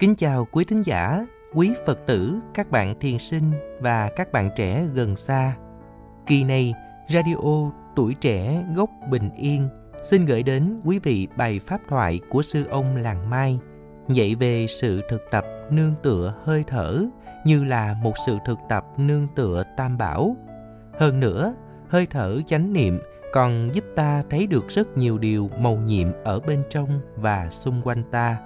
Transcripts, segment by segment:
Kính chào quý thính giả, quý Phật tử, các bạn thiền sinh và các bạn trẻ gần xa. Kỳ này, Radio Tuổi Trẻ Góc Bình Yên xin gửi đến quý vị bài pháp thoại của Sư Ông Làng Mai, dạy về sự thực tập nương tựa hơi thở như là một sự thực tập nương tựa Tam Bảo. Hơn nữa, hơi thở chánh niệm còn giúp ta thấy được rất nhiều điều mầu nhiệm ở bên trong và xung quanh ta.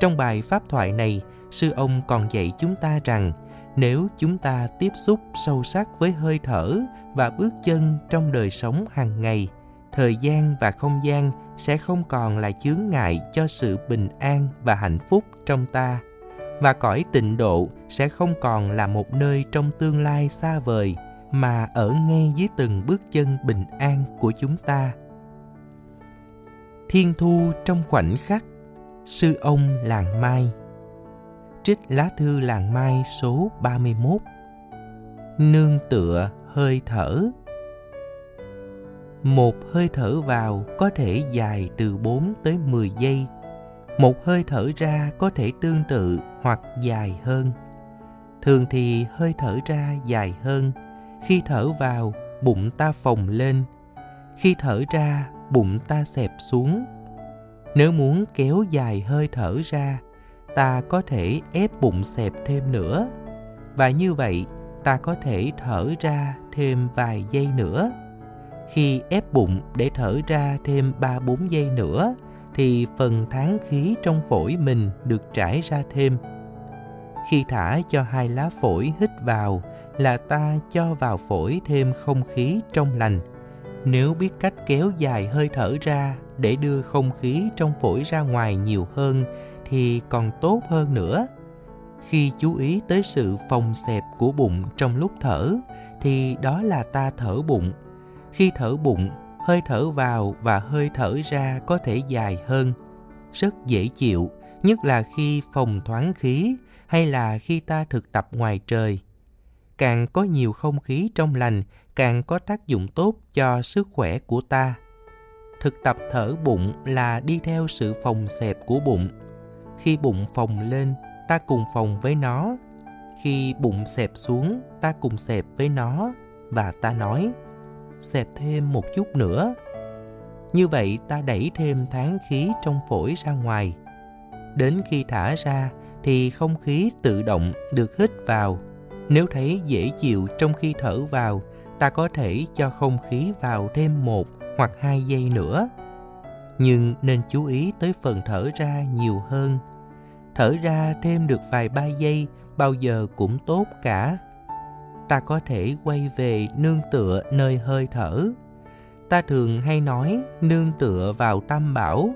Trong bài pháp thoại này, Sư Ông còn dạy chúng ta rằng nếu chúng ta tiếp xúc sâu sắc với hơi thở và bước chân trong đời sống hàng ngày, thời gian và không gian sẽ không còn là chướng ngại cho sự bình an và hạnh phúc trong ta, và cõi tịnh độ sẽ không còn là một nơi trong tương lai xa vời, mà ở ngay dưới từng bước chân bình an của chúng ta. Thiên thu trong khoảnh khắc. Sư Ông Làng Mai. Trích lá thư Làng Mai số 31. Nương tựa hơi thở. Một hơi thở vào có thể dài từ 4 tới 10 giây. Một hơi thở ra có thể tương tự hoặc dài hơn. Thường thì hơi thở ra dài hơn. Khi thở vào, bụng ta phồng lên. Khi thở ra, bụng ta xẹp xuống. Nếu muốn kéo dài hơi thở ra, ta có thể ép bụng xẹp thêm nữa. Và như vậy, ta có thể thở ra thêm vài giây nữa. Khi ép bụng để thở ra thêm 3-4 giây nữa, thì phần thoáng khí trong phổi mình được trải ra thêm. Khi thả cho hai lá phổi hít vào, là ta cho vào phổi thêm không khí trong lành. Nếu biết cách kéo dài hơi thở ra để đưa không khí trong phổi ra ngoài nhiều hơn thì còn tốt hơn nữa. Khi chú ý tới sự phồng xẹp của bụng trong lúc thở thì đó là ta thở bụng. Khi thở bụng, hơi thở vào và hơi thở ra có thể dài hơn. Rất dễ chịu, nhất là khi phòng thoáng khí hay là khi ta thực tập ngoài trời. Càng có nhiều không khí trong lành, càng có tác dụng tốt cho sức khỏe của ta. Thực tập thở bụng là đi theo sự phồng xẹp của bụng. Khi bụng phồng lên, ta cùng phồng với nó. Khi bụng xẹp xuống, ta cùng xẹp với nó. Và ta nói, xẹp thêm một chút nữa. Như vậy ta đẩy thêm thoáng khí trong phổi ra ngoài. Đến khi thả ra thì không khí tự động được hít vào. Nếu thấy dễ chịu trong khi thở vào, ta có thể cho không khí vào thêm 1 hoặc 2 giây nữa. Nhưng nên chú ý tới phần thở ra nhiều hơn. Thở ra thêm được vài 3 giây bao giờ cũng tốt cả. Ta có thể quay về nương tựa nơi hơi thở. Ta thường hay nói nương tựa vào Tam Bảo,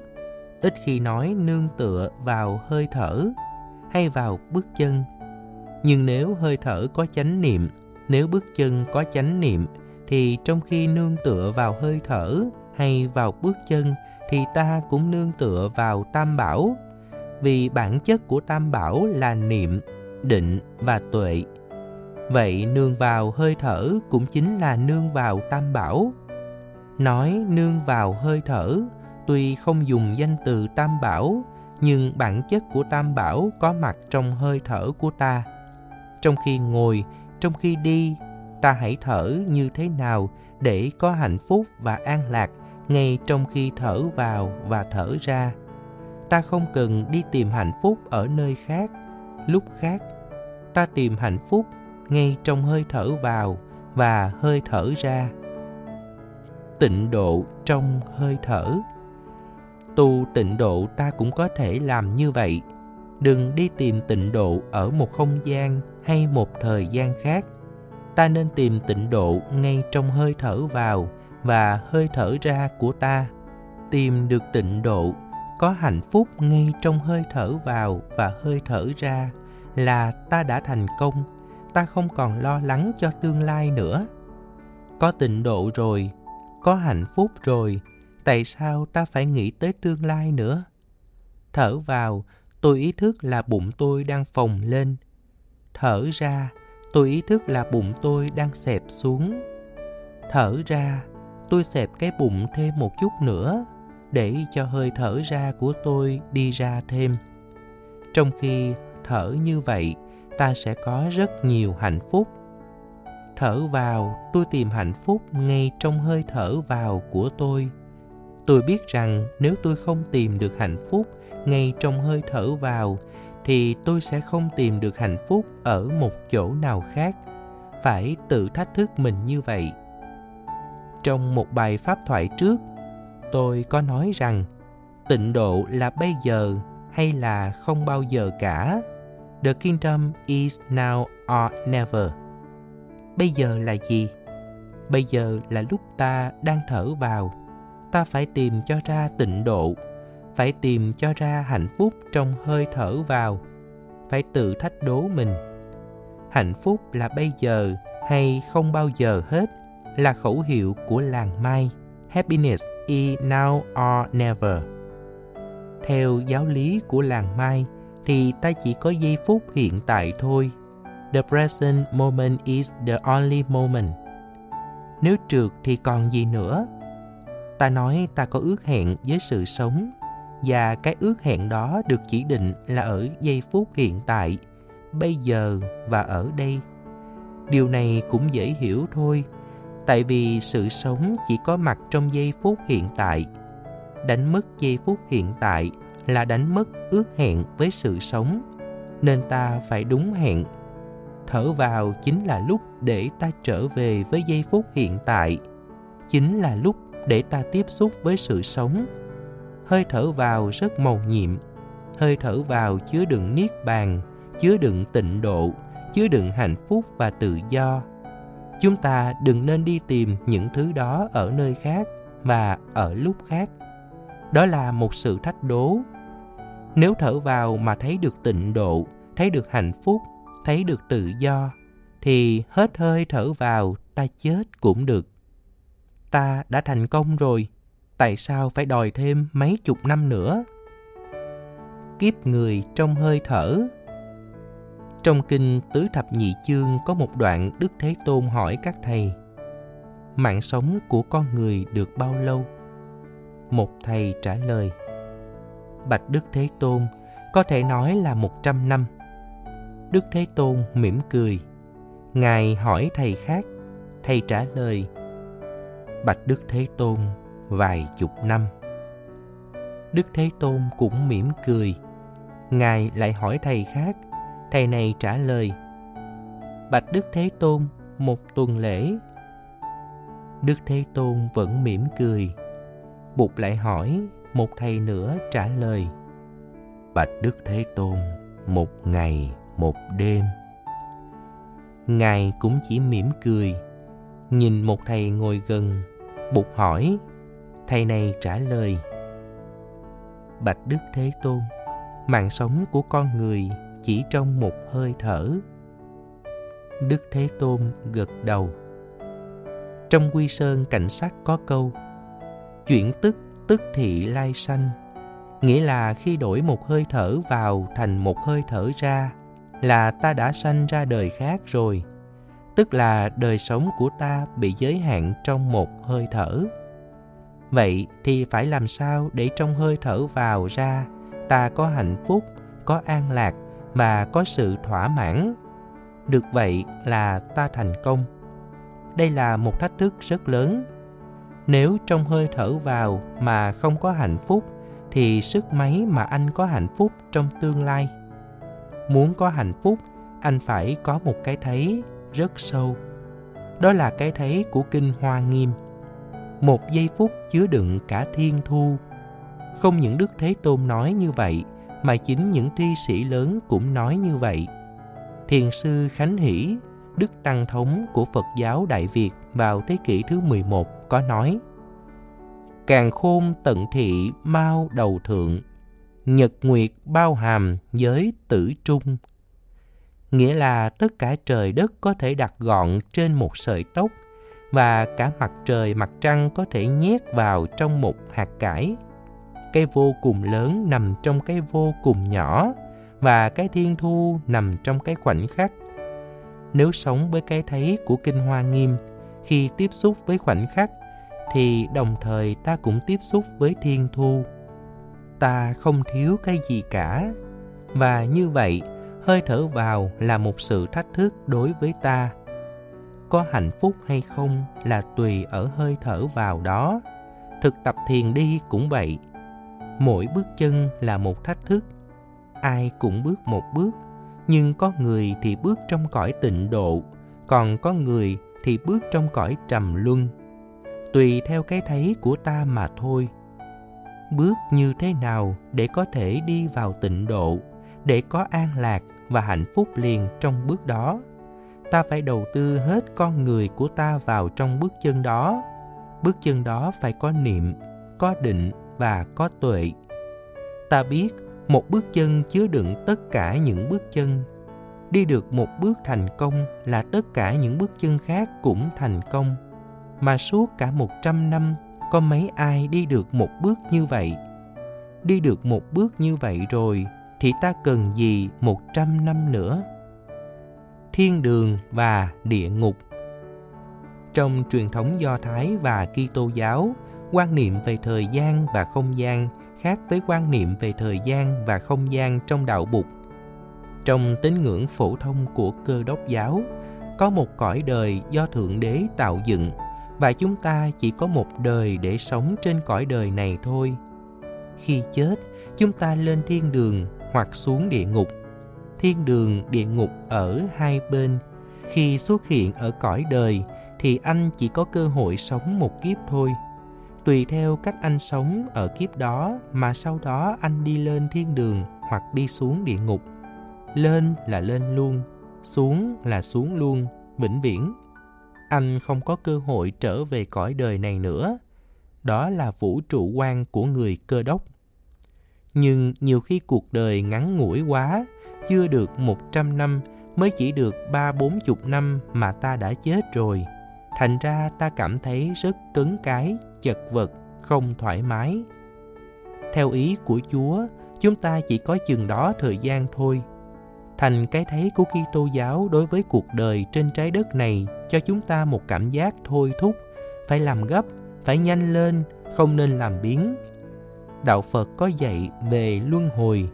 ít khi nói nương tựa vào hơi thở hay vào bước chân. Nhưng nếu hơi thở có chánh niệm, nếu bước chân có chánh niệm, thì trong khi nương tựa vào hơi thở hay vào bước chân thì ta cũng nương tựa vào Tam Bảo. Vì bản chất của Tam Bảo là niệm, định và tuệ. Vậy nương vào hơi thở cũng chính là nương vào Tam Bảo. Nói nương vào hơi thở, tuy không dùng danh từ Tam Bảo, nhưng bản chất của Tam Bảo có mặt trong hơi thở của ta. Trong khi ngồi, trong khi đi, ta hãy thở như thế nào để có hạnh phúc và an lạc ngay trong khi thở vào và thở ra. Ta không cần đi tìm hạnh phúc ở nơi khác, lúc khác. Ta tìm hạnh phúc ngay trong hơi thở vào và hơi thở ra. Tịnh độ trong hơi thở. Tu tịnh độ ta cũng có thể làm như vậy. Đừng đi tìm tịnh độ ở một không gian hay một thời gian khác. Ta nên tìm tịnh độ ngay trong hơi thở vào và hơi thở ra của ta. Tìm được tịnh độ, có hạnh phúc ngay trong hơi thở vào và hơi thở ra là ta đã thành công. Ta không còn lo lắng cho tương lai nữa. Có tịnh độ rồi, có hạnh phúc rồi, tại sao ta phải nghĩ tới tương lai nữa? Thở vào, tôi ý thức là bụng tôi đang phồng lên. Thở ra, tôi ý thức là bụng tôi đang xẹp xuống. Thở ra, tôi xẹp cái bụng thêm một chút nữa để cho hơi thở ra của tôi đi ra thêm. Trong khi thở như vậy, ta sẽ có rất nhiều hạnh phúc. Thở vào, tôi tìm hạnh phúc ngay trong hơi thở vào của tôi. Tôi biết rằng nếu tôi không tìm được hạnh phúc ngay trong hơi thở vào, thì tôi sẽ không tìm được hạnh phúc ở một chỗ nào khác. Phải tự thách thức mình như vậy. Trong một bài pháp thoại trước, tôi có nói rằng tịnh độ là bây giờ hay là không bao giờ cả. The kingdom is now or never. Bây giờ là gì? Bây giờ là lúc ta đang thở vào. Ta phải tìm cho ra tịnh độ, phải tìm cho ra hạnh phúc trong hơi thở vào, phải tự thách đố mình. Hạnh phúc là bây giờ hay không bao giờ hết là khẩu hiệu của làng Mai. Happiness is now or never. Theo giáo lý của làng Mai thì ta chỉ có giây phút hiện tại thôi. The present moment is the only moment. Nếu trượt thì còn gì nữa? Ta nói ta có ước hẹn với sự sống, và cái ước hẹn đó được chỉ định là ở giây phút hiện tại, bây giờ và ở đây. Điều này cũng dễ hiểu thôi, tại vì sự sống chỉ có mặt trong giây phút hiện tại. Đánh mất giây phút hiện tại là đánh mất ước hẹn với sự sống, nên ta phải đúng hẹn. Thở vào chính là lúc để ta trở về với giây phút hiện tại, chính là lúc để ta tiếp xúc với sự sống. Hơi thở vào rất mầu nhiệm. Hơi thở vào chứa đựng niết bàn, chứa đựng tịnh độ, chứa đựng hạnh phúc và tự do. Chúng ta đừng nên đi tìm những thứ đó ở nơi khác và ở lúc khác. Đó là một sự thách đố. Nếu thở vào mà thấy được tịnh độ, thấy được hạnh phúc, thấy được tự do, thì hết hơi thở vào ta chết cũng được. Ta đã thành công rồi, tại sao phải đòi thêm mấy chục năm nữa? Kiếp người trong hơi thở. Trong Kinh Tứ Thập Nhị Chương có một đoạn Đức Thế Tôn hỏi các thầy: mạng sống của con người được bao lâu? Một thầy trả lời: bạch Đức Thế Tôn, có thể nói là 100 năm. Đức Thế Tôn mỉm cười. Ngài hỏi thầy khác. Thầy trả lời: bạch Đức Thế Tôn, vài chục năm. Đức Thế Tôn cũng mỉm cười. Ngài lại hỏi thầy khác. Thầy này trả lời: bạch Đức Thế Tôn, 1 tuần lễ. Đức Thế Tôn vẫn mỉm cười. Bụt lại hỏi. Một thầy nữa trả lời: bạch Đức Thế Tôn, 1 ngày 1 đêm. Ngài cũng chỉ mỉm cười. Nhìn một thầy ngồi gần, Bụt hỏi. Thầy này trả lời: bạch Đức Thế Tôn, mạng sống của con người chỉ trong một hơi thở. Đức Thế Tôn gật đầu. Trong Quy Sơn Cảnh Sắc có câu: chuyển tức tức thị lai sanh, nghĩa là khi đổi một hơi thở vào thành một hơi thở ra là ta đã sanh ra đời khác rồi, tức là đời sống của ta bị giới hạn trong một hơi thở. Vậy thì phải làm sao để trong hơi thở vào ra ta có hạnh phúc, có an lạc và có sự thỏa mãn? Được vậy là ta thành công. Đây là một thách thức rất lớn. Nếu trong hơi thở vào mà không có hạnh phúc, thì sức mấy mà anh có hạnh phúc trong tương lai? Muốn có hạnh phúc, anh phải có một cái thấy rất sâu. Đó là cái thấy của Kinh Hoa Nghiêm. 1 giây phút chứa đựng cả thiên thu. Không những Đức Thế Tôn nói như vậy, mà chính những thi sĩ lớn cũng nói như vậy. Thiền sư Khánh Hỷ, Đức Tăng Thống của Phật giáo Đại Việt vào thế kỷ thứ 11 có nói: càn khôn tận thị mau đầu thượng, nhật nguyệt bao hàm giới tử trung. Nghĩa là tất cả trời đất có thể đặt gọn trên một sợi tóc, và cả mặt trời mặt trăng có thể nhét vào trong một hạt cải. Cái vô cùng lớn nằm trong cái vô cùng nhỏ, và cái thiên thu nằm trong cái khoảnh khắc. Nếu sống với cái thấy của Kinh Hoa Nghiêm, khi tiếp xúc với khoảnh khắc thì đồng thời ta cũng tiếp xúc với thiên thu. Ta không thiếu cái gì cả. Và như vậy, hơi thở vào là một sự thách thức đối với ta. Có hạnh phúc hay không là tùy ở hơi thở vào đó. Thực tập thiền đi cũng vậy. Mỗi bước chân là một thách thức. Ai cũng bước một bước, nhưng có người thì bước trong cõi tịnh độ, còn có người thì bước trong cõi trầm luân. Tùy theo cái thấy của ta mà thôi. Bước như thế nào để có thể đi vào tịnh độ, để có an lạc và hạnh phúc liền trong bước đó? Ta phải đầu tư hết con người của ta vào trong bước chân đó. Bước chân đó phải có niệm, có định và có tuệ. Ta biết một bước chân chứa đựng tất cả những bước chân. Đi được một bước thành công là tất cả những bước chân khác cũng thành công. Mà suốt cả 100 năm, có mấy ai đi được một bước như vậy? Đi được một bước như vậy rồi, thì ta cần gì 100 năm nữa? Thiên đường và địa ngục. Trong truyền thống Do Thái và Kitô giáo, quan niệm về thời gian và không gian khác với quan niệm về thời gian và không gian trong đạo Bụt. Trong tín ngưỡng phổ thông của Cơ đốc giáo, có một cõi đời do Thượng Đế tạo dựng và chúng ta chỉ có một đời để sống trên cõi đời này thôi. Khi chết, chúng ta lên thiên đường hoặc xuống địa ngục. Thiên đường, địa ngục ở hai bên. Khi xuất hiện ở cõi đời thì anh chỉ có cơ hội sống một kiếp thôi. Tùy theo cách anh sống ở kiếp đó mà sau đó anh đi lên thiên đường hoặc đi xuống địa ngục. Lên là lên luôn, xuống là xuống luôn, vĩnh viễn. Anh không có cơ hội trở về cõi đời này nữa. Đó là vũ trụ quan của người Cơ đốc. Nhưng nhiều khi cuộc đời ngắn ngủi quá, chưa được 100 năm, mới chỉ được 30-40 năm mà ta đã chết rồi. Thành ra ta cảm thấy rất cứng cái, chật vật, không thoải mái. Theo ý của Chúa, chúng ta chỉ có chừng đó thời gian thôi. Thành cái thấy của Kitô giáo đối với cuộc đời trên trái đất này cho chúng ta một cảm giác thôi thúc, phải làm gấp, phải nhanh lên, không nên làm biếng. Đạo Phật có dạy về luân hồi,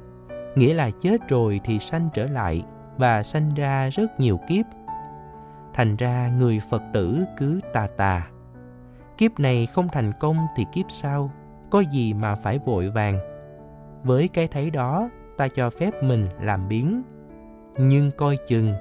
nghĩa là chết rồi thì sanh trở lại và sanh ra rất nhiều kiếp. Thành ra người Phật tử cứ tà. Kiếp này không thành công thì kiếp sau, có gì mà phải vội vàng. Với cái thấy đó, ta cho phép mình làm biếng. Nhưng coi chừng,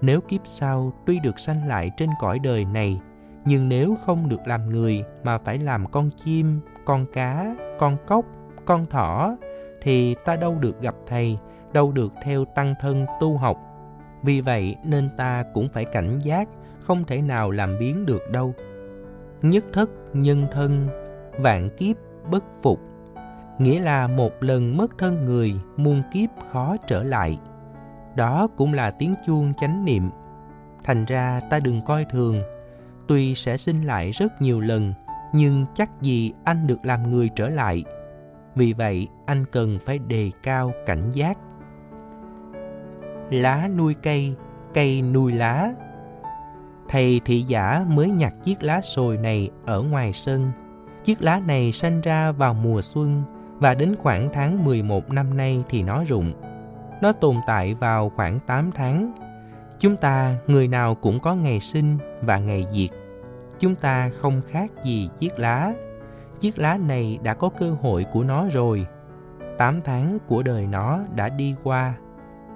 nếu kiếp sau tuy được sanh lại trên cõi đời này, nhưng nếu không được làm người mà phải làm con chim, con cá, con cóc, con thỏ, thì ta đâu được gặp thầy, đâu được theo tăng thân tu học. Vì vậy nên ta cũng phải cảnh giác, không thể nào làm biếng được đâu. Nhất thất nhân thân, vạn kiếp bất phục, nghĩa là một lần mất thân người, muôn kiếp khó trở lại. Đó cũng là tiếng chuông chánh niệm. Thành ra ta đừng coi thường. Tuy sẽ sinh lại rất nhiều lần, nhưng chắc gì anh được làm người trở lại. Vì vậy anh cần phải đề cao cảnh giác. Lá nuôi cây, cây nuôi lá. Thầy thị giả mới nhặt chiếc lá sồi này ở ngoài sân. Chiếc lá này sanh ra vào mùa xuân, và đến khoảng tháng 11 năm nay thì nó rụng. Nó tồn tại vào khoảng 8 tháng. Chúng ta người nào cũng có ngày sinh và ngày diệt. Chúng ta không khác gì chiếc lá. Chiếc lá này đã có cơ hội của nó rồi. 8 tháng của đời nó đã đi qua.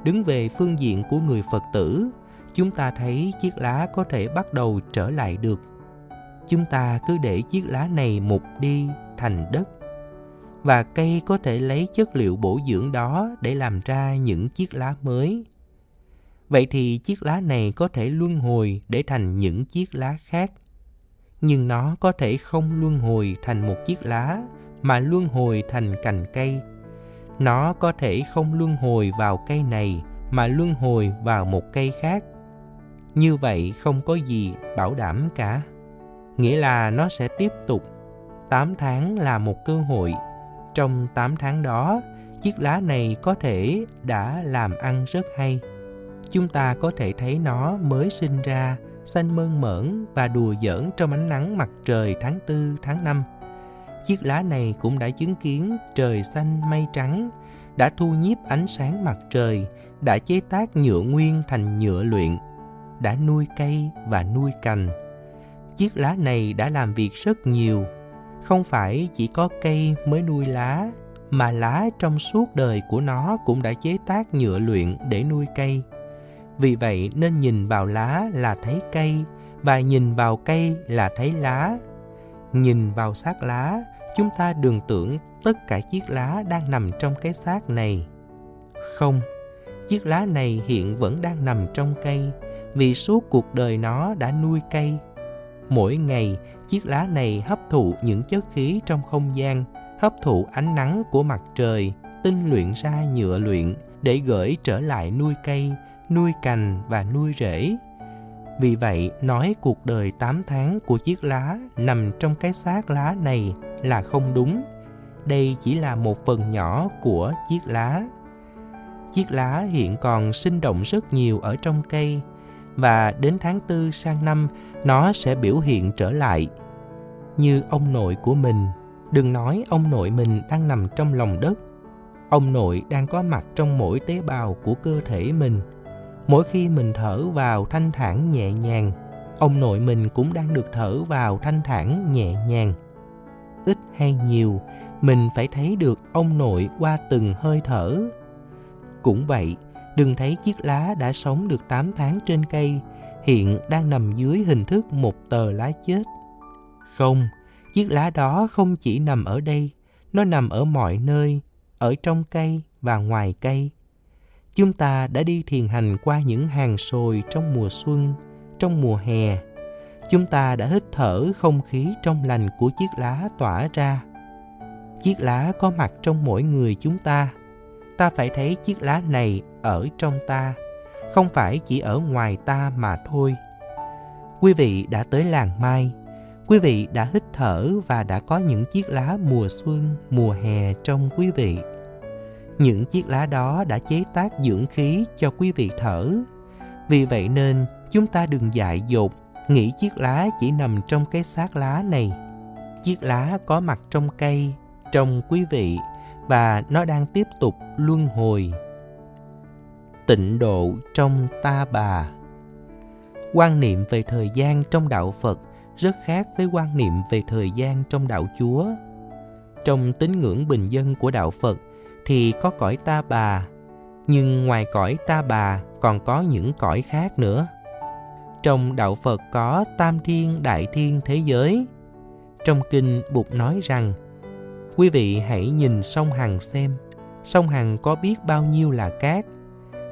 Đứng về phương diện của người Phật tử, chúng ta thấy chiếc lá có thể bắt đầu trở lại được. Chúng ta cứ để chiếc lá này mục đi thành đất. Và cây có thể lấy chất liệu bổ dưỡng đó để làm ra những chiếc lá mới. Vậy thì chiếc lá này có thể luân hồi để thành những chiếc lá khác. Nhưng nó có thể không luân hồi thành một chiếc lá, mà luân hồi thành cành cây. Nó có thể không luân hồi vào cây này, mà luân hồi vào một cây khác. Như vậy không có gì bảo đảm cả. Nghĩa là nó sẽ tiếp tục. 8 tháng là một cơ hội. Trong 8 tháng đó, chiếc lá này có thể đã làm ăn rất hay. Chúng ta có thể thấy nó mới sinh ra, xanh mơn mởn và đùa giỡn trong ánh nắng mặt trời tháng 4, tháng 5. Chiếc lá này cũng đã chứng kiến trời xanh mây trắng, đã thu nhiếp ánh sáng mặt trời, đã chế tác nhựa nguyên thành nhựa luyện, đã nuôi cây và nuôi cành. Chiếc lá này đã làm việc rất nhiều. Không phải chỉ có cây mới nuôi lá, mà lá trong suốt đời của nó cũng đã chế tác nhựa luyện để nuôi cây. Vì vậy nên nhìn vào lá là thấy cây, và nhìn vào cây là thấy lá. Nhìn vào xác lá, chúng ta đừng tưởng tất cả chiếc lá đang nằm trong cái xác này. Không, chiếc lá này hiện vẫn đang nằm trong cây, vì suốt cuộc đời nó đã nuôi cây. Mỗi ngày, chiếc lá này hấp thụ những chất khí trong không gian, hấp thụ ánh nắng của mặt trời, tinh luyện ra nhựa luyện để gửi trở lại nuôi cây, nuôi cành và nuôi rễ. Vì vậy, nói cuộc đời 8 tháng của chiếc lá nằm trong cái xác lá này là không đúng. Đây chỉ là một phần nhỏ của chiếc lá. Chiếc lá hiện còn sinh động rất nhiều ở trong cây, và đến tháng 4 sang năm nó sẽ biểu hiện trở lại. Như ông nội của mình, đừng nói ông nội mình đang nằm trong lòng đất. Ông nội đang có mặt trong mỗi tế bào của cơ thể mình. Mỗi khi mình thở vào thanh thản nhẹ nhàng, ông nội mình cũng đang được thở vào thanh thản nhẹ nhàng. Ít hay nhiều, mình phải thấy được ông nội qua từng hơi thở. Cũng vậy, đừng thấy chiếc lá đã sống được 8 tháng trên cây, hiện đang nằm dưới hình thức một tờ lá chết. Không, chiếc lá đó không chỉ nằm ở đây, nó nằm ở mọi nơi, ở trong cây và ngoài cây. Chúng ta đã đi thiền hành qua những hàng sồi trong mùa xuân, trong mùa hè. Chúng ta đã hít thở không khí trong lành của chiếc lá tỏa ra. Chiếc lá có mặt trong mỗi người chúng ta. Ta phải thấy chiếc lá này ở trong ta, không phải chỉ ở ngoài ta mà thôi. Quý vị đã tới làng Mai, quý vị đã hít thở và đã có những chiếc lá mùa xuân, mùa hè trong quý vị. Những chiếc lá đó đã chế tác dưỡng khí cho quý vị thở. Vì vậy nên chúng ta đừng dại dột, nghĩ chiếc lá chỉ nằm trong cái xác lá này. Chiếc lá có mặt trong cây, trong quý vị, và nó đang tiếp tục luân hồi. Tịnh độ trong ta bà. Quan niệm về thời gian trong đạo Phật rất khác với quan niệm về thời gian trong đạo Chúa. Trong tín ngưỡng bình dân của đạo Phật thì có cõi ta bà, nhưng ngoài cõi ta bà còn có những cõi khác nữa. Trong đạo Phật có Tam Thiên Đại Thiên Thế Giới. Trong kinh Bụt nói rằng, quý vị hãy nhìn sông Hằng xem, sông Hằng có biết bao nhiêu là cát.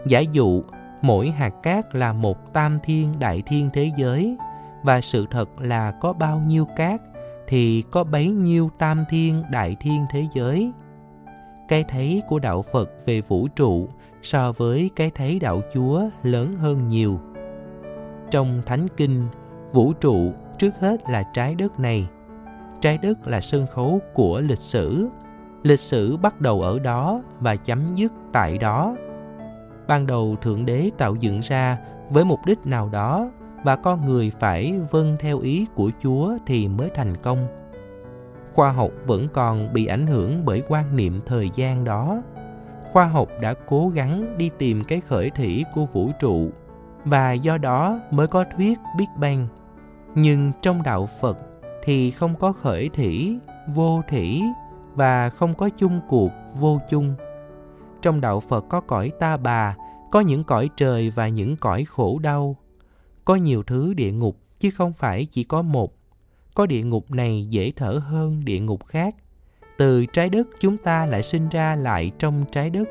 Giả dụ, mỗi hạt cát là một tam thiên đại thiên thế giới, và sự thật là có bao nhiêu cát thì có bấy nhiêu tam thiên đại thiên thế giới. Cái thấy của đạo Phật về vũ trụ so với cái thấy đạo Chúa lớn hơn nhiều. Trong Thánh Kinh, vũ trụ trước hết là trái đất này. Trái đất là sân khấu của lịch sử bắt đầu ở đó và chấm dứt tại đó. Ban đầu Thượng Đế tạo dựng ra với mục đích nào đó và con người phải vâng theo ý của Chúa thì mới thành công. Khoa học vẫn còn bị ảnh hưởng bởi quan niệm thời gian đó. Khoa học đã cố gắng đi tìm cái khởi thủy của vũ trụ và do đó mới có thuyết Big Bang. Nhưng trong đạo Phật thì không có khởi thủy, vô thủy và không có chung cuộc, vô chung. Trong đạo Phật có cõi ta bà, có những cõi trời và những cõi khổ đau. Có nhiều thứ địa ngục chứ không phải chỉ có một. Có địa ngục này dễ thở hơn địa ngục khác. Từ trái đất chúng ta lại sinh ra lại trong trái đất,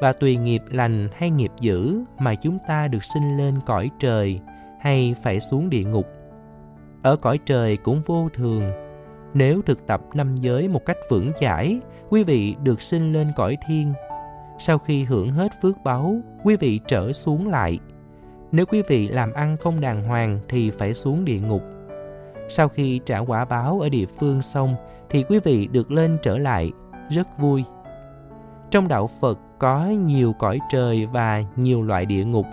và tùy nghiệp lành hay nghiệp dữ mà chúng ta được sinh lên cõi trời hay phải xuống địa ngục. Ở cõi trời cũng vô thường. Nếu thực tập năm giới một cách vững chãi, quý vị được sinh lên cõi thiên. Sau khi hưởng hết phước báu, quý vị trở xuống lại. Nếu quý vị làm ăn không đàng hoàng thì phải xuống địa ngục. Sau khi trả quả báo ở địa phương xong thì quý vị được lên trở lại, rất vui. Trong đạo Phật có nhiều cõi trời và nhiều loại địa ngục.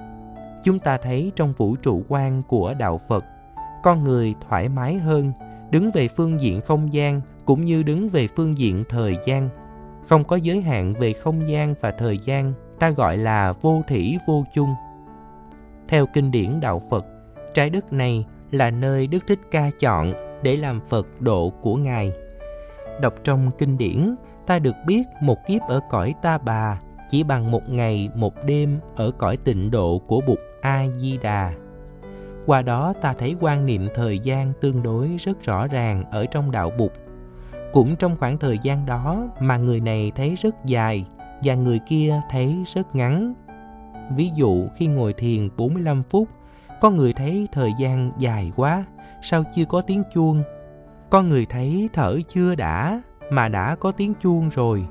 Chúng ta thấy trong vũ trụ quan của đạo Phật, con người thoải mái hơn, đứng về phương diện không gian cũng như đứng về phương diện thời gian. không có giới hạn về không gian và thời gian, ta gọi là vô thủy vô chung. Theo kinh điển đạo Phật, trái đất này là nơi Đức Thích Ca chọn để làm Phật độ của Ngài. Đọc trong kinh điển, ta được biết một kiếp ở cõi Ta Bà chỉ bằng một ngày một đêm ở cõi tịnh độ của Bụt A-di-đà. Qua đó ta thấy quan niệm thời gian tương đối rất rõ ràng ở trong đạo Bụt. Cũng trong khoảng thời gian đó mà người này thấy rất dài và người kia thấy rất ngắn. Ví dụ khi ngồi thiền 45 phút, có người thấy thời gian dài quá, sao chưa có tiếng chuông? Có người thấy thở chưa đã, mà đã có tiếng chuông rồi.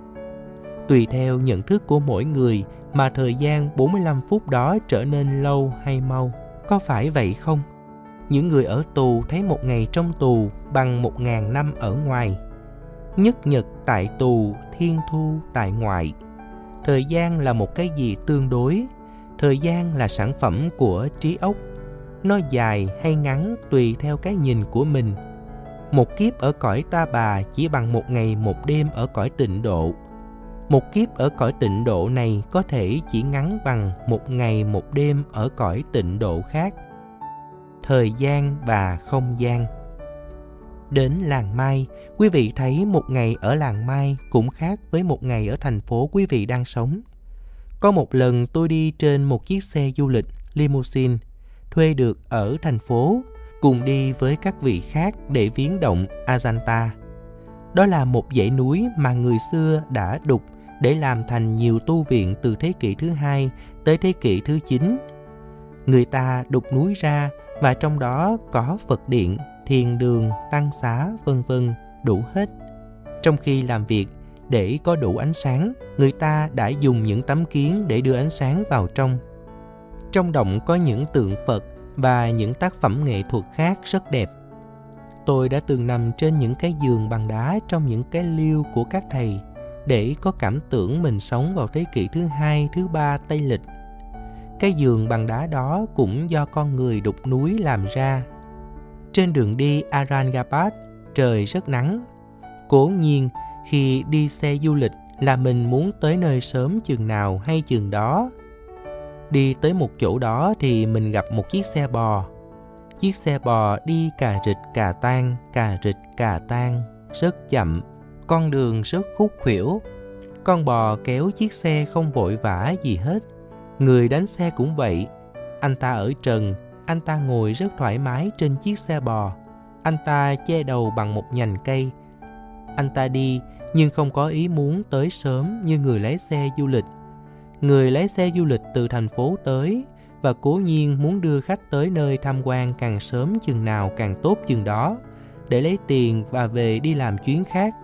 Tùy theo nhận thức của mỗi người mà thời gian 45 phút đó trở nên lâu hay mau, có phải vậy không? Những người ở tù thấy một ngày trong tù bằng 1.000 năm ở ngoài. Nhất nhật tại tù, thiên thu tại ngoại. Thời gian là một cái gì tương đối. Thời gian là sản phẩm của trí óc. Nó dài hay ngắn tùy theo cái nhìn của mình. Một kiếp ở cõi Ta Bà chỉ bằng một ngày một đêm ở cõi tịnh độ. Một kiếp ở cõi tịnh độ này có thể chỉ ngắn bằng một ngày một đêm ở cõi tịnh độ khác. Thời gian và không gian. Đến Làng Mai, quý vị thấy một ngày ở Làng Mai cũng khác với một ngày ở thành phố quý vị đang sống. Có một lần tôi đi trên một chiếc xe du lịch limousine, thuê được ở thành phố, cùng đi với các vị khác để viếng động Ajanta. Đó là một dãy núi mà người xưa đã đục để làm thành nhiều tu viện từ thế kỷ thứ 2 tới thế kỷ thứ 9. Người ta đục núi ra và trong đó có Phật điện, thiền đường, tăng xá, v.v. đủ hết. Trong khi làm việc, để có đủ ánh sáng, người ta đã dùng những tấm kiến để đưa ánh sáng vào trong. Trong động có những tượng Phật và những tác phẩm nghệ thuật khác rất đẹp. Tôi đã từng nằm trên những cái giường bằng đá trong những cái liêu của các thầy để có cảm tưởng mình sống vào thế kỷ thứ 2, thứ 3 Tây Lịch. Cái giường bằng đá đó cũng do con người đục núi làm ra. Trên đường đi Aurangabad, trời rất nắng. Cố nhiên, khi đi xe du lịch là mình muốn tới nơi sớm chừng nào hay chừng đó. Đi tới một chỗ đó thì mình gặp một chiếc xe bò. Chiếc xe bò đi cà rịch cà tan, cà rịch cà tan, rất chậm. Con đường rất khúc khuỷu. Con bò kéo chiếc xe không vội vã gì hết. Người đánh xe cũng vậy. Anh ta ở trần, anh ta ngồi rất thoải mái trên chiếc xe bò. Anh ta che đầu bằng một nhành cây. Anh ta đi nhưng không có ý muốn tới sớm như người lái xe du lịch. Người lái xe du lịch từ thành phố tới và cố nhiên muốn đưa khách tới nơi tham quan càng sớm chừng nào càng tốt chừng đó để lấy tiền và về đi làm chuyến khác.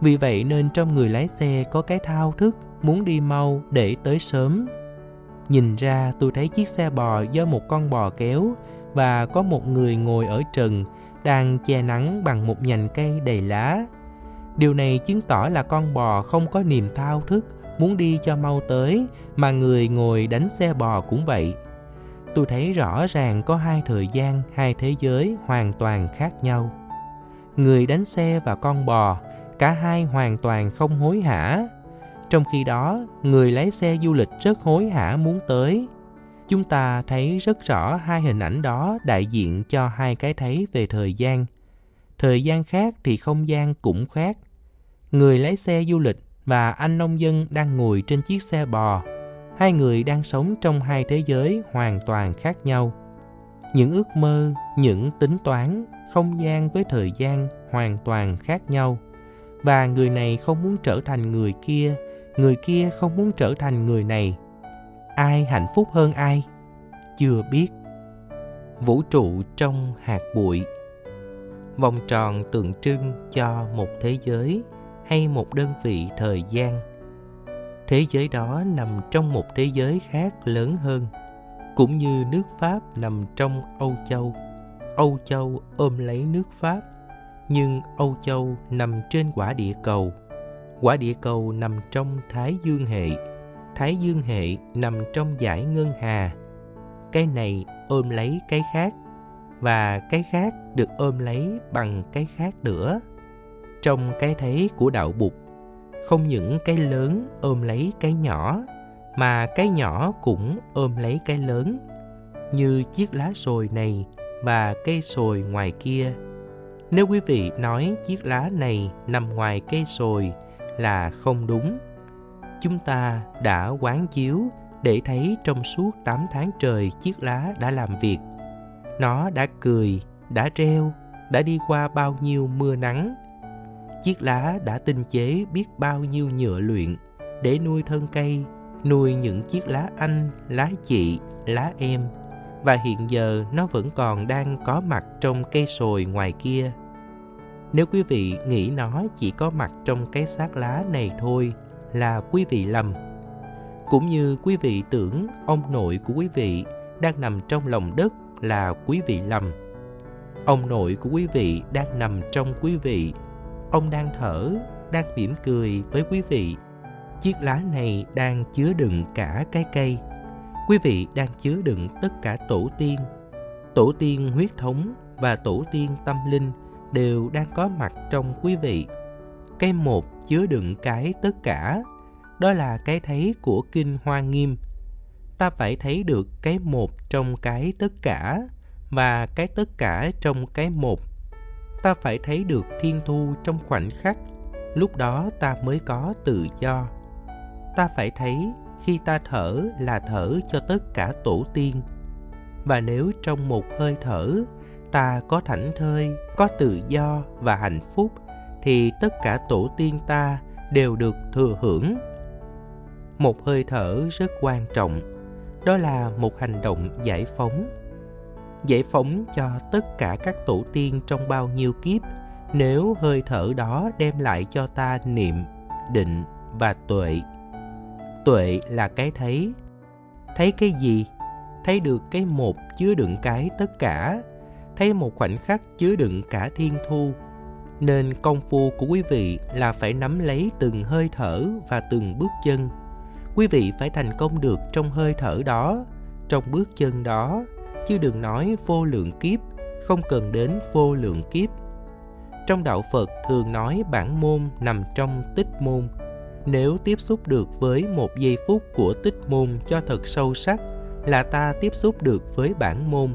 Vì vậy nên trong người lái xe có cái thao thức muốn đi mau để tới sớm. Nhìn ra tôi thấy chiếc xe bò do một con bò kéo và có một người ngồi ở trần đang che nắng bằng một nhành cây đầy lá. Điều này chứng tỏ là con bò không có niềm thao thức muốn đi cho mau tới, mà người ngồi đánh xe bò cũng vậy. Tôi thấy rõ ràng có hai thời gian, hai thế giới hoàn toàn khác nhau. Người đánh xe và con bò, cả hai hoàn toàn không hối hả. Trong khi đó, người lái xe du lịch rất hối hả muốn tới. Chúng ta thấy rất rõ hai hình ảnh đó đại diện cho hai cái thấy về thời gian. Thời gian khác thì không gian cũng khác. Người lái xe du lịch và anh nông dân đang ngồi trên chiếc xe bò. Hai người đang sống trong hai thế giới hoàn toàn khác nhau. Những ước mơ, những tính toán, không gian với thời gian hoàn toàn khác nhau. Và người này không muốn trở thành người kia không muốn trở thành người này. Ai hạnh phúc hơn ai? Chưa biết. Vũ trụ trong hạt bụi. Vòng tròn tượng trưng cho một thế giới hay một đơn vị thời gian. Thế giới đó nằm trong một thế giới khác lớn hơn, cũng như nước Pháp nằm trong Âu Châu. Âu Châu ôm lấy nước Pháp, nhưng Âu Châu nằm trên quả địa cầu. Quả địa cầu nằm trong Thái Dương hệ. Thái Dương hệ nằm trong dải ngân hà. Cái này ôm lấy cái khác, và cái khác được ôm lấy bằng cái khác nữa. Trong cái thấy của đạo Bụt, không những cái lớn ôm lấy cái nhỏ, mà cái nhỏ cũng ôm lấy cái lớn, như chiếc lá sồi này và cây sồi ngoài kia. Nếu quý vị nói chiếc lá này nằm ngoài cây sồi là không đúng. Chúng ta đã quán chiếu để thấy trong suốt 8 tháng trời chiếc lá đã làm việc. Nó đã cười, đã reo, đã đi qua bao nhiêu mưa nắng. Chiếc lá đã tinh chế biết bao nhiêu nhựa luyện để nuôi thân cây, nuôi những chiếc lá anh, lá chị, lá em. Và hiện giờ nó vẫn còn đang có mặt trong cây sồi ngoài kia. Nếu quý vị nghĩ nó chỉ có mặt trong cái xác lá này thôi là quý vị lầm. Cũng như quý vị tưởng ông nội của quý vị đang nằm trong lòng đất là quý vị lầm. Ông nội của quý vị đang nằm trong quý vị. Ông đang thở, đang mỉm cười với quý vị. Chiếc lá này đang chứa đựng cả cái cây. Quý vị đang chứa đựng tất cả tổ tiên huyết thống và tổ tiên tâm linh đều đang có mặt trong quý vị. Cái một chứa đựng cái tất cả, đó là cái thấy của Kinh Hoa Nghiêm. Ta phải thấy được cái một trong cái tất cả và cái tất cả trong cái một. Ta phải thấy được thiên thu trong khoảnh khắc, lúc đó ta mới có tự do. Ta phải thấy khi ta thở là thở cho tất cả tổ tiên. Và nếu trong một hơi thở ta có thảnh thơi, có tự do và hạnh phúc, thì tất cả tổ tiên ta đều được thừa hưởng. Một hơi thở rất quan trọng, đó là một hành động giải phóng. Giải phóng cho tất cả các tổ tiên trong bao nhiêu kiếp, nếu hơi thở đó đem lại cho ta niệm, định và tuệ. Tuệ là cái thấy. Thấy cái gì? Thấy được cái một chứa đựng cái tất cả, thấy một khoảnh khắc chứa đựng cả thiên thu. Nên công phu của quý vị là phải nắm lấy từng hơi thở và từng bước chân. Quý vị phải thành công được trong hơi thở đó, trong bước chân đó, chứ đừng nói vô lượng kiếp, không cần đến vô lượng kiếp. Trong đạo Phật thường nói bản môn nằm trong tích môn. Nếu tiếp xúc được với một giây phút của tích môn cho thật sâu sắc là ta tiếp xúc được với bản môn.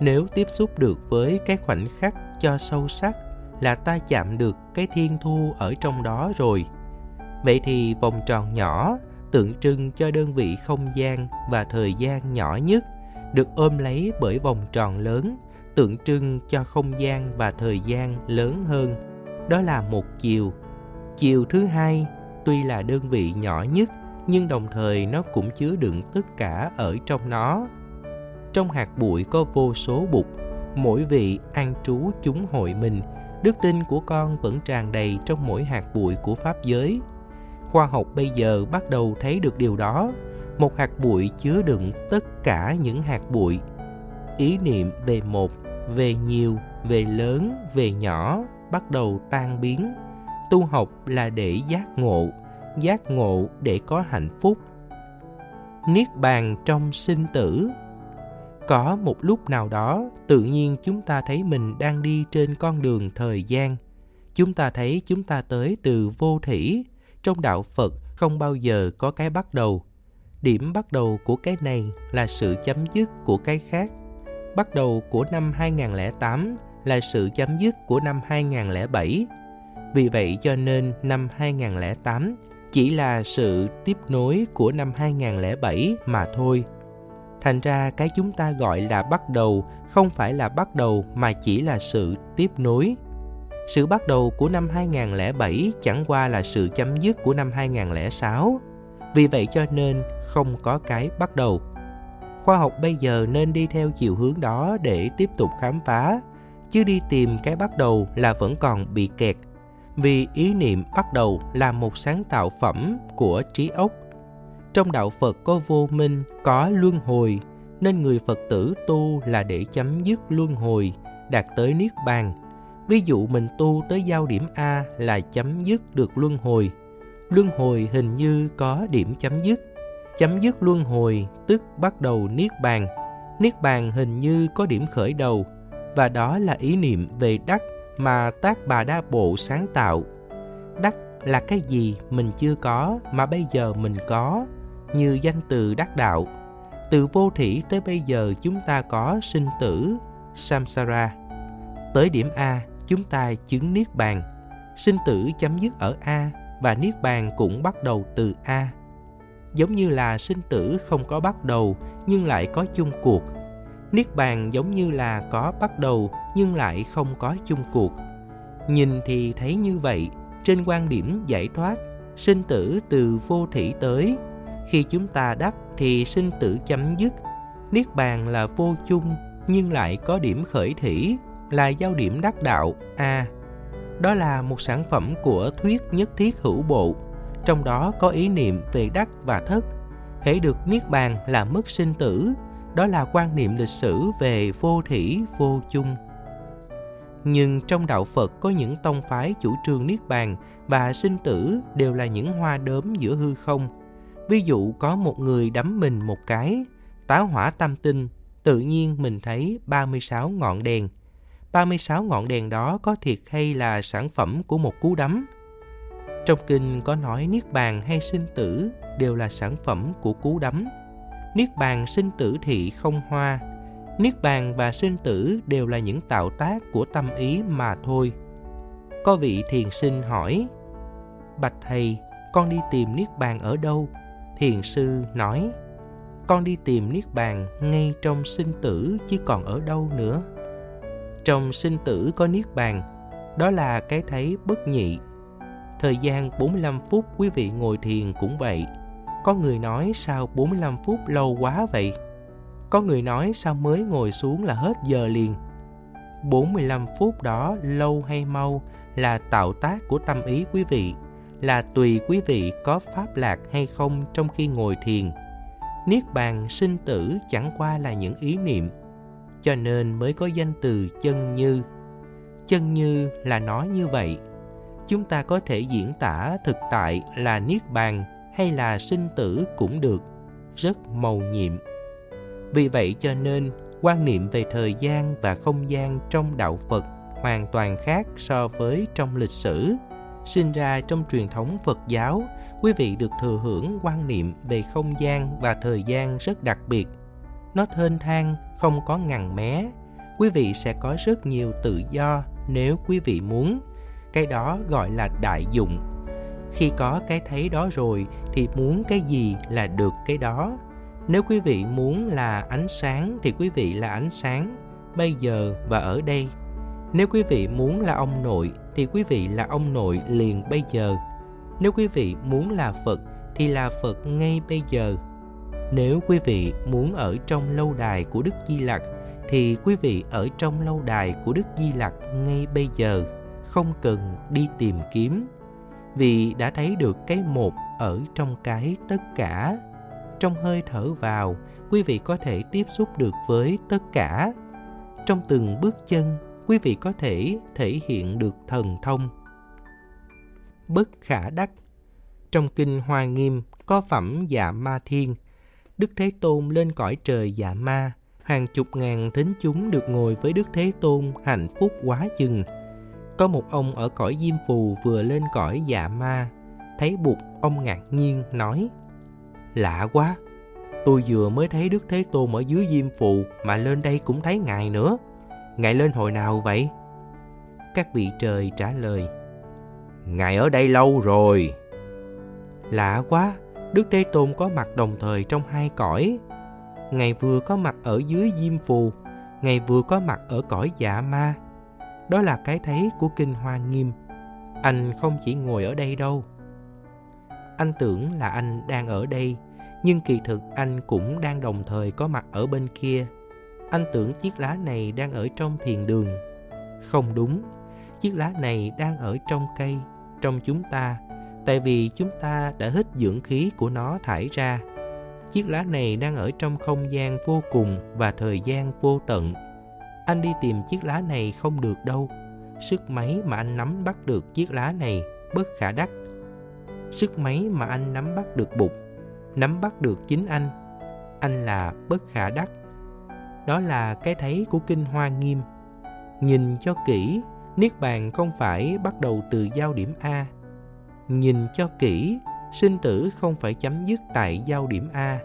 Nếu tiếp xúc được với cái khoảnh khắc cho sâu sắc là ta chạm được cái thiên thu ở trong đó rồi. Vậy thì vòng tròn nhỏ tượng trưng cho đơn vị không gian và thời gian nhỏ nhất được ôm lấy bởi vòng tròn lớn tượng trưng cho không gian và thời gian lớn hơn. Đó là một chiều. Chiều thứ hai tuy là đơn vị nhỏ nhất nhưng đồng thời nó cũng chứa đựng tất cả ở trong nó. Trong hạt bụi có vô số bụt, mỗi vị an trú chúng hội mình. Đức tin của con vẫn tràn đầy trong mỗi hạt bụi của Pháp giới. Khoa học bây giờ bắt đầu thấy được điều đó. Một hạt bụi chứa đựng tất cả những hạt bụi. Ý niệm về một, về nhiều, về lớn, về nhỏ bắt đầu tan biến. Tu học là để giác ngộ để có hạnh phúc. Niết bàn trong sinh tử. Có một lúc nào đó, tự nhiên chúng ta thấy mình đang đi trên con đường thời gian. Chúng ta thấy chúng ta tới từ vô thỉ. Trong đạo Phật không bao giờ có cái bắt đầu. Điểm bắt đầu của cái này là sự chấm dứt của cái khác. Bắt đầu của năm 2008 là sự chấm dứt của năm 2007. Vì vậy cho nên năm 2008 chỉ là sự tiếp nối của năm 2007 mà thôi. Thành ra cái chúng ta gọi là bắt đầu không phải là bắt đầu mà chỉ là sự tiếp nối. Sự bắt đầu của năm 2007 chẳng qua là sự chấm dứt của năm 2006. Vì vậy cho nên không có cái bắt đầu. Khoa học bây giờ nên đi theo chiều hướng đó để tiếp tục khám phá, chứ đi tìm cái bắt đầu là vẫn còn bị kẹt. Vì ý niệm bắt đầu là một sáng tạo phẩm của trí óc. Trong đạo Phật có vô minh, có luân hồi, nên người Phật tử tu là để chấm dứt luân hồi, đạt tới Niết Bàn. Ví dụ mình tu tới giao điểm A là chấm dứt được luân hồi. Luân hồi hình như có điểm chấm dứt. Chấm dứt luân hồi tức bắt đầu Niết Bàn. Niết Bàn hình như có điểm khởi đầu, và đó là ý niệm về đắc mà Tác Bà Đa Bộ sáng tạo. Đắc là cái gì mình chưa có mà bây giờ mình có, như danh từ đắc đạo. Từ vô thủy tới bây giờ chúng ta có sinh tử, samsara. Tới điểm A, chúng ta chứng Niết Bàn. Sinh tử chấm dứt ở A và Niết Bàn cũng bắt đầu từ A. Giống như là sinh tử không có bắt đầu nhưng lại có chung cuộc. Niết Bàn giống như là có bắt đầu nhưng lại không có chung cuộc. Nhìn thì thấy như vậy, trên quan điểm giải thoát, sinh tử từ vô thủy tới. Khi chúng ta đắc thì sinh tử chấm dứt. Niết Bàn là vô chung nhưng lại có điểm khởi thủy, là giao điểm đắc đạo A. Đó là một sản phẩm của thuyết nhất thiết hữu bộ, trong đó có ý niệm về đắc và thất. Hễ được Niết Bàn là mất sinh tử, đó là quan niệm lịch sử về vô thủy vô chung. Nhưng trong đạo Phật có những tông phái chủ trương Niết Bàn và sinh tử đều là những hoa đốm giữa hư không. Ví dụ có một người đấm mình một cái, tá hỏa tam tinh, tự nhiên mình thấy 36 ngọn đèn. 36 ngọn đèn đó có thiệt hay là sản phẩm của một cú đấm? Trong kinh có nói Niết Bàn hay sinh tử đều là sản phẩm của cú đấm. Niết Bàn sinh tử thị không hoa. Niết Bàn và sinh tử đều là những tạo tác của tâm ý mà thôi. Có vị thiền sinh hỏi: "Bạch Thầy, con đi tìm Niết Bàn ở đâu?" Thiền sư nói: "Con đi tìm Niết Bàn ngay trong sinh tử chứ còn ở đâu nữa." Trong sinh tử có Niết Bàn, đó là cái thấy bất nhị. Thời gian 45 phút quý vị ngồi thiền cũng vậy. Có người nói sao 45 phút lâu quá vậy? Có người nói sao mới ngồi xuống là hết giờ liền? 45 phút đó lâu hay mau là tạo tác của tâm ý quý vị, là tùy quý vị có pháp lạc hay không trong khi ngồi thiền. Niết Bàn sinh tử chẳng qua là những ý niệm, cho nên mới có danh từ chân như. Chân như là nó như vậy. Chúng ta có thể diễn tả thực tại là Niết Bàn hay là sinh tử cũng được, rất mầu nhiệm. Vì vậy cho nên, quan niệm về thời gian và không gian trong đạo Phật hoàn toàn khác so với trong lịch sử. Sinh ra trong truyền thống Phật giáo, quý vị được thừa hưởng quan niệm về không gian và thời gian rất đặc biệt. Nó thênh thang, không có ngằn mé. Quý vị sẽ có rất nhiều tự do nếu quý vị muốn. Cái đó gọi là đại dụng. Khi có cái thấy đó rồi thì muốn cái gì là được cái đó. Nếu quý vị muốn là ánh sáng thì quý vị là ánh sáng, bây giờ và ở đây. Nếu quý vị muốn là ông nội thì quý vị là ông nội liền bây giờ. Nếu quý vị muốn là Phật thì là Phật ngay bây giờ. Nếu quý vị muốn ở trong lâu đài của Đức Di Lặc thì quý vị ở trong lâu đài của Đức Di Lặc ngay bây giờ, không cần đi tìm kiếm. Vì đã thấy được cái một ở trong cái tất cả. Trong hơi thở vào, quý vị có thể tiếp xúc được với tất cả. Trong từng bước chân, quý vị có thể thể hiện được thần thông. Bất khả đắc. Trong Kinh Hoa Nghiêm có phẩm Dạ Ma Thiên. Đức Thế Tôn lên cõi trời Dạ Ma, hàng chục ngàn thính chúng được ngồi với Đức Thế Tôn hạnh phúc quá chừng. Có một ông ở cõi Diêm Phù vừa lên cõi Dạ Ma, thấy Bụt, ông ngạc nhiên nói: "Lạ quá, tôi vừa mới thấy Đức Thế Tôn ở dưới Diêm Phù mà lên đây cũng thấy Ngài nữa. Ngài lên hồi nào vậy?" Các vị trời trả lời: "Ngài ở đây lâu rồi." "Lạ quá, Đức Thế Tôn có mặt đồng thời trong hai cõi. Ngài vừa có mặt ở dưới Diêm Phù, Ngài vừa có mặt ở cõi Dạ Ma." Đó là cái thấy của Kinh Hoa Nghiêm. Anh không chỉ ngồi ở đây đâu. Anh tưởng là anh đang ở đây, nhưng kỳ thực anh cũng đang đồng thời có mặt ở bên kia. Anh tưởng chiếc lá này đang ở trong thiền đường. Không đúng, chiếc lá này đang ở trong cây, trong chúng ta, tại vì chúng ta đã hít dưỡng khí của nó thải ra. Chiếc lá này đang ở trong không gian vô cùng và thời gian vô tận. Anh đi tìm chiếc lá này không được đâu. Sức mấy mà anh nắm bắt được chiếc lá này, bất khả đắc. Sức mấy mà anh nắm bắt được Bụt, nắm bắt được chính anh là bất khả đắc. Đó là cái thấy của Kinh Hoa Nghiêm. Nhìn cho kỹ, Niết Bàn không phải bắt đầu từ giao điểm A. Nhìn cho kỹ, sinh tử không phải chấm dứt tại giao điểm A.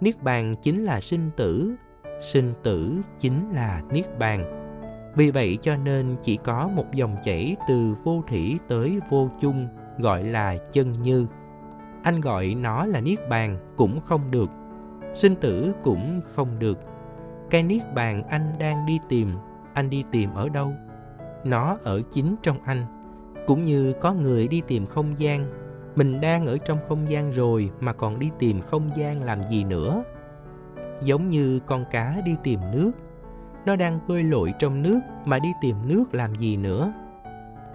Niết bàn chính là sinh tử chính là niết bàn. Vì vậy cho nên chỉ có một dòng chảy từ vô thủy tới vô chung gọi là chân như. Anh gọi nó là niết bàn cũng không được, sinh tử cũng không được. Cái niết bàn anh đang đi tìm, anh đi tìm ở đâu? Nó ở chính trong anh. Cũng như có người đi tìm không gian, mình đang ở trong không gian rồi mà còn đi tìm không gian làm gì nữa? Giống như con cá đi tìm nước, nó đang bơi lội trong nước mà đi tìm nước làm gì nữa?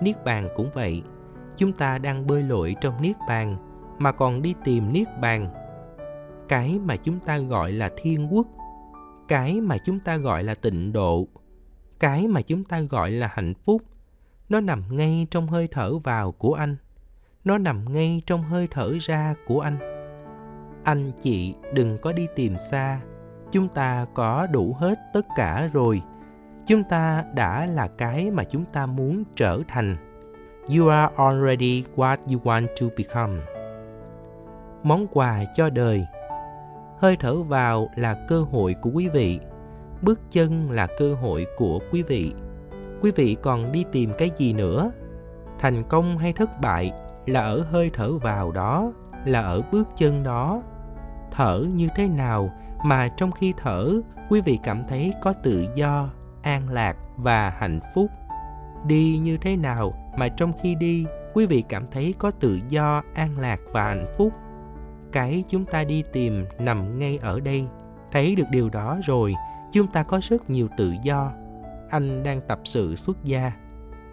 Niết bàn cũng vậy, chúng ta đang bơi lội trong niết bàn mà còn đi tìm niết bàn. Cái mà chúng ta gọi là thiên quốc, cái mà chúng ta gọi là tịnh độ, cái mà chúng ta gọi là hạnh phúc, nó nằm ngay trong hơi thở vào của anh, nó nằm ngay trong hơi thở ra của anh. Anh chị đừng có đi tìm xa, chúng ta có đủ hết tất cả rồi. Chúng ta đã là cái mà chúng ta muốn trở thành. You are already what you want to become. Món quà cho đời. Hơi thở vào là cơ hội của quý vị. Bước chân là cơ hội của quý vị. Quý vị còn đi tìm cái gì nữa? Thành công hay thất bại là ở hơi thở vào đó, là ở bước chân đó. Thở như thế nào mà trong khi thở, quý vị cảm thấy có tự do, an lạc và hạnh phúc? Đi như thế nào mà trong khi đi, quý vị cảm thấy có tự do, an lạc và hạnh phúc? Cái chúng ta đi tìm nằm ngay ở đây. Thấy được điều đó rồi, chúng ta có rất nhiều tự do. Anh đang tập sự xuất gia,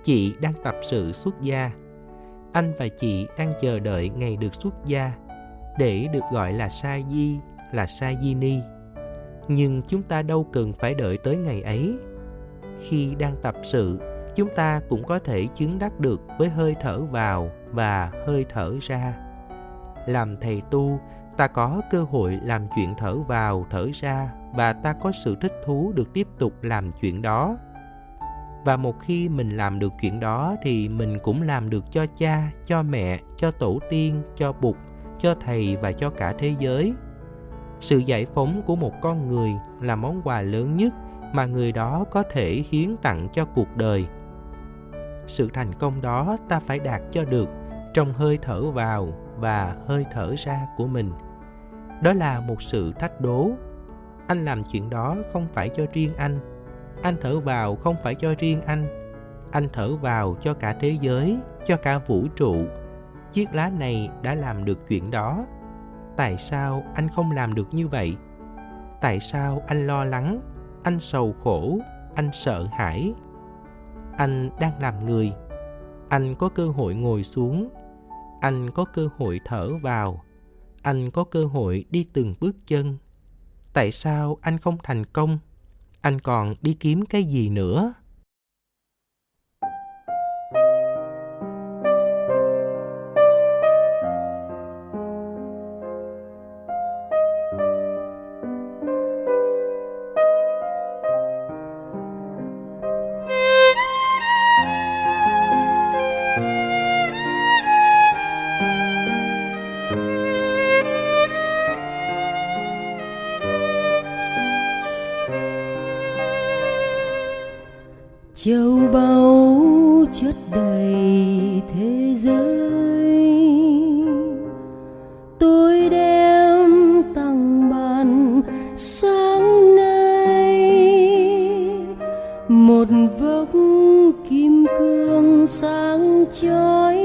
chị đang tập sự xuất gia. Anh và chị đang chờ đợi ngày được xuất gia để được gọi là sa di, là sa di ni. Nhưng chúng ta đâu cần phải đợi tới ngày ấy. Khi đang tập sự, chúng ta cũng có thể chứng đắc được với hơi thở vào và hơi thở ra. Làm thầy tu, ta có cơ hội làm chuyện thở vào, thở ra, và ta có sự thích thú được tiếp tục làm chuyện đó. Và một khi mình làm được chuyện đó thì mình cũng làm được cho cha, cho mẹ, cho tổ tiên, cho Bụt, cho thầy và cho cả thế giới. Sự giải phóng của một con người là món quà lớn nhất mà người đó có thể hiến tặng cho cuộc đời. Sự thành công đó ta phải đạt cho được trong hơi thở vào và hơi thở ra của mình. Đó là một sự thách đố. Anh làm chuyện đó không phải cho riêng anh thở vào không phải cho riêng anh thở vào cho cả thế giới, cho cả vũ trụ. Chiếc lá này đã làm được chuyện đó. Tại sao anh không làm được như vậy? Tại sao anh lo lắng, anh sầu khổ, anh sợ hãi? Anh đang làm người. Anh có cơ hội ngồi xuống. Anh có cơ hội thở vào. Anh có cơ hội đi từng bước chân. Tại sao anh không thành công? Anh còn đi kiếm cái gì nữa? Châu báu chất đầy thế giới, tôi đem tặng bạn sáng nay. Một vốc kim cương sáng chói,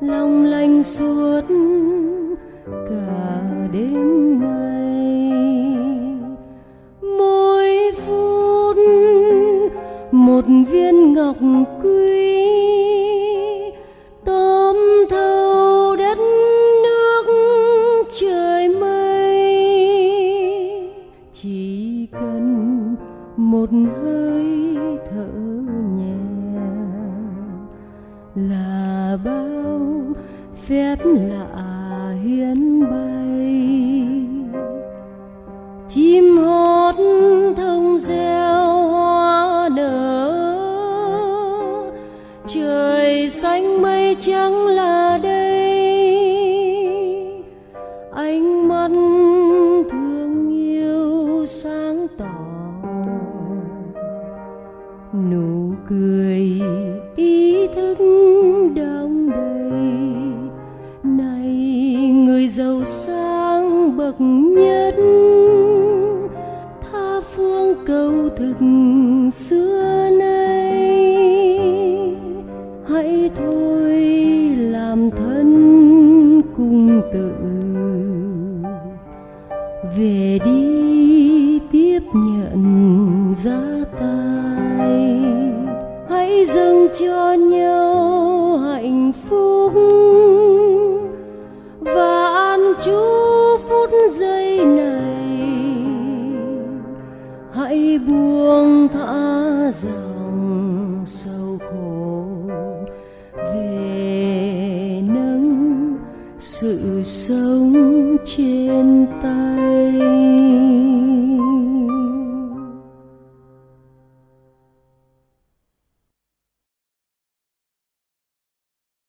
long lanh suốt cả đêm ngày. Một viên ngọc quý tóm thâu đất nước trời mây, chỉ cần một hơi thở nhẹ là bao phép lạ hiến bay. Chim hót thông reo hoa nở, trời xanh mây chẳng là đây ánh mắt thương yêu sáng tỏ, nụ cười ý thức đong đầy. Này người giàu sang bậc nhất, tha phương cầu thực xưa nay. Hãy thôi làm thân cùng tự, về đi tiếp nhận gia tài. Hãy dâng cho nhau hạnh phúc và an trú phút giây này. Hãy buông thả dòng sầu khổ, về nâng sự sống trên tay.